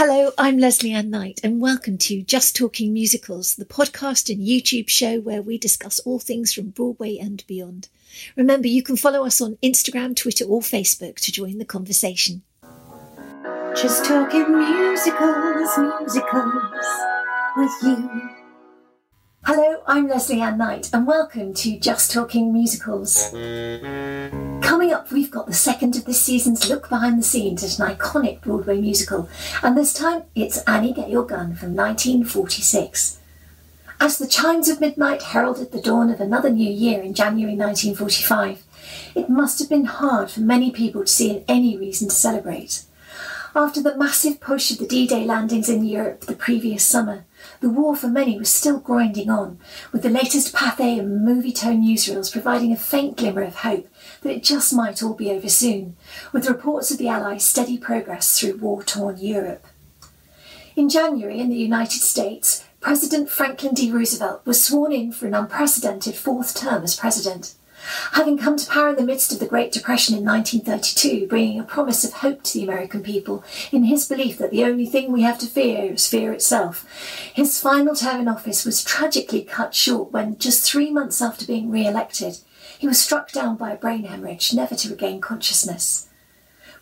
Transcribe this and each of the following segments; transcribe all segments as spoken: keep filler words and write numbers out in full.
Hello, I'm Lesley-Anne Knight and welcome to Just Talking Musicals, the podcast and YouTube show where we discuss all things from Broadway and beyond. Remember, you can follow us on Instagram, Twitter or Facebook to join the conversation. Just Talking Musicals, musicals with you. Hello, I'm Lesley-Anne Knight and welcome to Just Talking Musicals. Coming up, we've got the second of this season's look behind the scenes at an iconic Broadway musical, and this time it's Annie Get Your Gun from nineteen forty-six. As the chimes of midnight heralded the dawn of another new year in January nineteen forty-five, it must have been hard for many people to see any reason to celebrate. After the massive push of the D-Day landings in Europe the previous summer, the war for many was still grinding on, with the latest Pathé and Movietone newsreels providing a faint glimmer of hope that it just might all be over soon, with reports of the Allies' steady progress through war-torn Europe. In January in the United States, President Franklin D. Roosevelt was sworn in for an unprecedented fourth term as president. Having come to power in the midst of the Great Depression in nineteen thirty-two, bringing a promise of hope to the American people in his belief that the only thing we have to fear is fear itself, his final term in office was tragically cut short when, just three months after being re-elected, he was struck down by a brain hemorrhage, never to regain consciousness.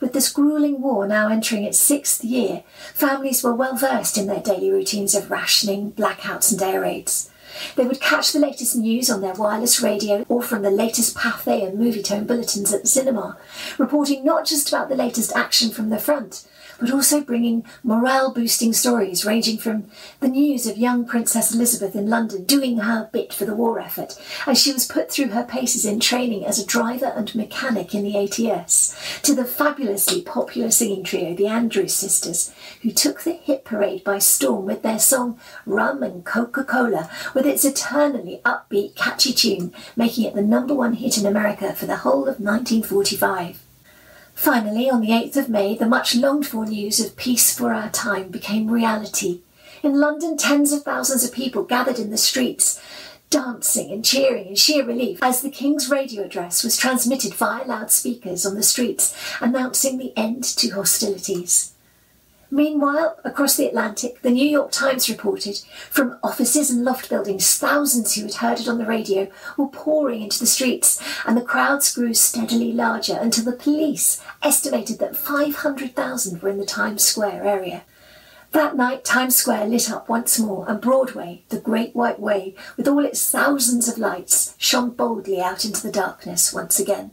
With this gruelling war now entering its sixth year, families were well versed in their daily routines of rationing, blackouts and air raids. They would catch the latest news on their wireless radio or from the latest Pathé and Movietone bulletins at the cinema, reporting not just about the latest action from the front, but also bringing morale-boosting stories ranging from the news of young Princess Elizabeth in London doing her bit for the war effort as she was put through her paces in training as a driver and mechanic in the A T S, to the fabulously popular singing trio, the Andrews Sisters, who took the hit parade by storm with their song Rum and Coca-Cola, with its eternally upbeat, catchy tune, making it the number one hit in America for the whole of nineteen forty-five. Finally, on the eighth of May, the much-longed-for news of peace for our time became reality. In London, tens of thousands of people gathered in the streets, dancing and cheering in sheer relief as the King's radio address was transmitted via loudspeakers on the streets, announcing the end to hostilities. Meanwhile, across the Atlantic, the New York Times reported from offices and loft buildings, thousands who had heard it on the radio were pouring into the streets, and the crowds grew steadily larger until the police estimated that five hundred thousand were in the Times Square area. That night, Times Square lit up once more, and Broadway, the Great White Way, with all its thousands of lights, shone boldly out into the darkness once again.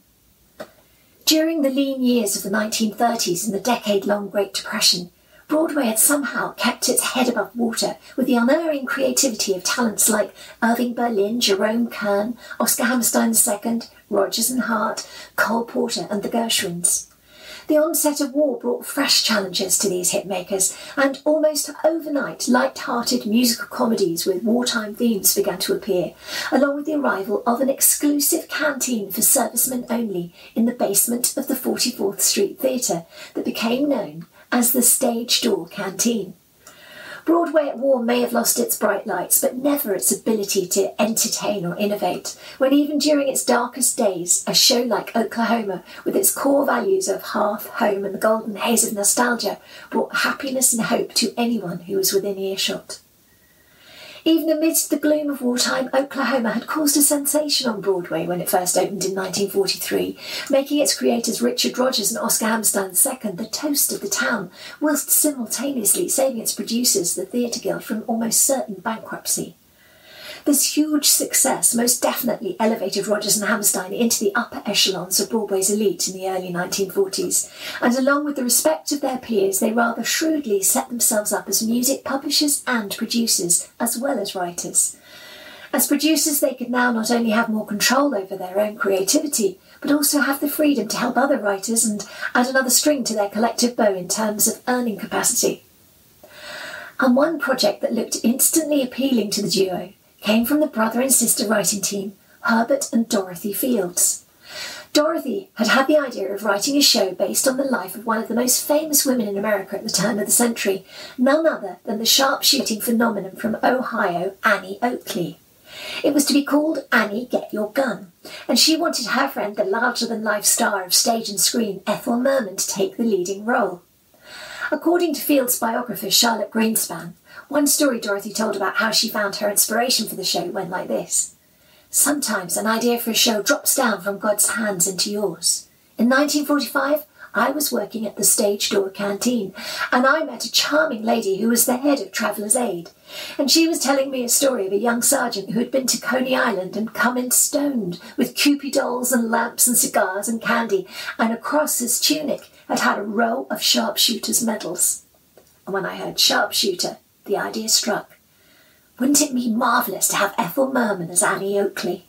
During the lean years of the nineteen thirties and the decade-long Great Depression, Broadway had somehow kept its head above water with the unerring creativity of talents like Irving Berlin, Jerome Kern, Oscar Hammerstein the Second, Rodgers and Hart, Cole Porter and the Gershwins. The onset of war brought fresh challenges to these hitmakers, and almost overnight light-hearted musical comedies with wartime themes began to appear, along with the arrival of an exclusive canteen for servicemen only in the basement of the forty-fourth Street Theatre that became known as the Stage Door Canteen. Broadway at war may have lost its bright lights, but never its ability to entertain or innovate, when even during its darkest days, a show like Oklahoma, with its core values of hearth, home and the golden haze of nostalgia, brought happiness and hope to anyone who was within earshot. Even amidst the gloom of wartime, Oklahoma had caused a sensation on Broadway when it first opened in nineteen forty-three, making its creators Richard Rodgers and Oscar Hammerstein the Second the toast of the town, whilst simultaneously saving its producers, the Theatre Guild, from almost certain bankruptcy. This huge success most definitely elevated Rodgers and Hammerstein into the upper echelons of Broadway's elite in the early nineteen forties, and along with the respect of their peers, they rather shrewdly set themselves up as music publishers and producers, as well as writers. As producers, they could now not only have more control over their own creativity, but also have the freedom to help other writers and add another string to their collective bow in terms of earning capacity. And one project that looked instantly appealing to the duo came from the brother and sister writing team, Herbert and Dorothy Fields. Dorothy had had the idea of writing a show based on the life of one of the most famous women in America at the turn of the century, none other than the sharpshooting phenomenon from Ohio, Annie Oakley. It was to be called Annie Get Your Gun, and she wanted her friend, the larger-than-life star of stage and screen, Ethel Merman, to take the leading role. According to Fields' biographer Charlotte Greenspan, one story Dorothy told about how she found her inspiration for the show went like this. Sometimes an idea for a show drops down from God's hands into yours. In nineteen forty-five, I was working at the Stage Door Canteen, and I met a charming lady who was the head of Travelers Aid, and she was telling me a story of a young sergeant who had been to Coney Island and come in stoned with Kewpie dolls and lamps and cigars and candy, and across his tunic had had a row of sharpshooter's medals. And when I heard sharpshooter, the idea struck. Wouldn't it be marvellous to have Ethel Merman as Annie Oakley?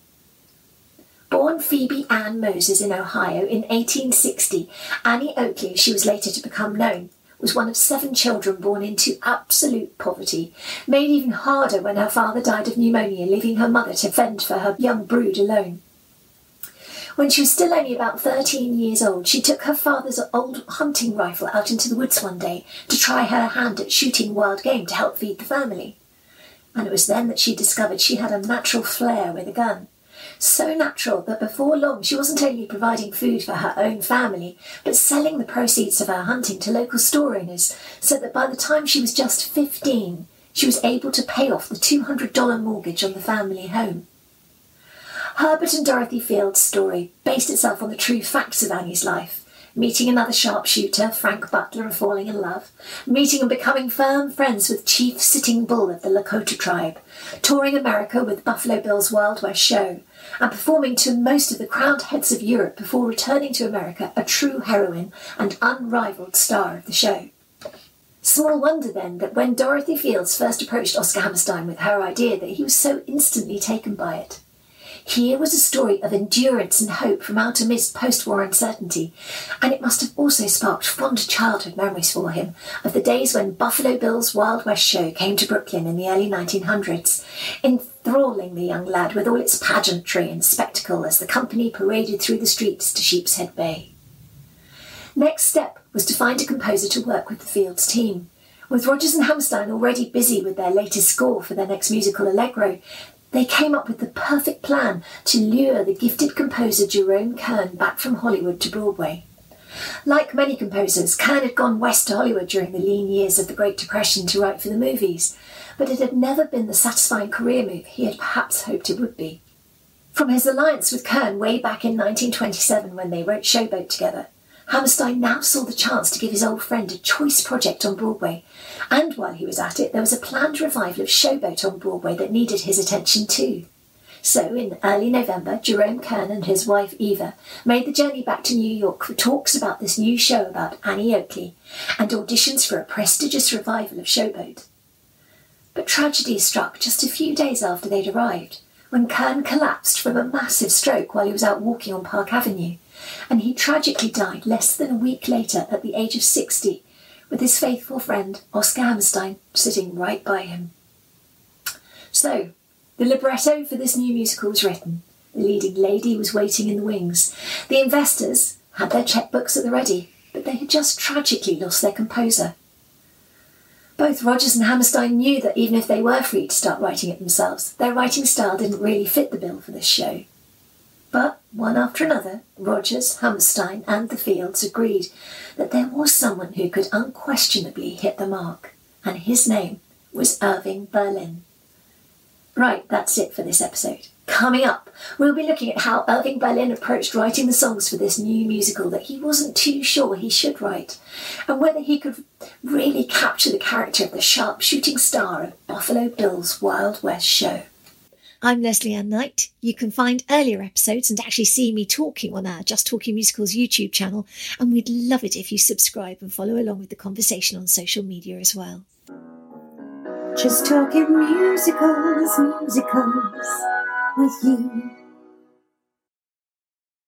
Born Phoebe Ann Moses in Ohio in eighteen sixty, Annie Oakley, as she was later to become known, was one of seven children born into absolute poverty, made even harder when her father died of pneumonia, leaving her mother to fend for her young brood alone. When she was still only about thirteen years old, she took her father's old hunting rifle out into the woods one day to try her hand at shooting wild game to help feed the family. And it was then that she discovered she had a natural flair with a gun. So natural that before long she wasn't only providing food for her own family, but selling the proceeds of her hunting to local store owners, so that by the time she was just fifteen, she was able to pay off the two hundred dollars mortgage on the family home. Herbert and Dorothy Fields' story based itself on the true facts of Annie's life. Meeting another sharpshooter, Frank Butler, and falling in love, meeting and becoming firm friends with Chief Sitting Bull of the Lakota tribe, touring America with Buffalo Bill's Wild West show, and performing to most of the crowned heads of Europe before returning to America a true heroine and unrivalled star of the show. Small wonder then that when Dorothy Fields first approached Oscar Hammerstein with her idea that he was so instantly taken by it. Here was a story of endurance and hope from out amidst post-war uncertainty, and it must have also sparked fond childhood memories for him of the days when Buffalo Bill's Wild West show came to Brooklyn in the early nineteen hundreds, enthralling the young lad with all its pageantry and spectacle as the company paraded through the streets to Sheepshead Bay. Next step was to find a composer to work with the Fields team. With Rodgers and Hammerstein already busy with their latest score for their next musical Allegro, they came up with the perfect plan to lure the gifted composer Jerome Kern back from Hollywood to Broadway. Like many composers, Kern had gone west to Hollywood during the lean years of the Great Depression to write for the movies, but it had never been the satisfying career move he had perhaps hoped it would be. From his alliance with Kern way back in nineteen twenty-seven when they wrote Showboat together, Hammerstein now saw the chance to give his old friend a choice project on Broadway, and while he was at it, there was a planned revival of Showboat on Broadway that needed his attention too. So, in early November, Jerome Kern and his wife Eva made the journey back to New York for talks about this new show about Annie Oakley and auditions for a prestigious revival of Showboat. But tragedy struck just a few days after they'd arrived, when Kern collapsed from a massive stroke while he was out walking on Park Avenue, and he tragically died less than a week later at the age of sixty, with his faithful friend Oscar Hammerstein sitting right by him. So, the libretto for this new musical was written. The leading lady was waiting in the wings. The investors had their checkbooks at the ready, but they had just tragically lost their composer. Both Rodgers and Hammerstein knew that even if they were free to start writing it themselves, their writing style didn't really fit the bill for this show. But one after another, Rodgers, Hammerstein and the Fields agreed that there was someone who could unquestionably hit the mark, and his name was Irving Berlin. Right, that's it for this episode. Coming up, we'll be looking at how Irving Berlin approached writing the songs for this new musical that he wasn't too sure he should write, and whether he could really capture the character of the sharp-shooting star of Buffalo Bill's Wild West show. I'm Lesley-Anne Knight. You can find earlier episodes and actually see me talking on our Just Talking Musicals YouTube channel, and we'd love it if you subscribe and follow along with the conversation on social media as well. Just Talking Musicals, musicals with you.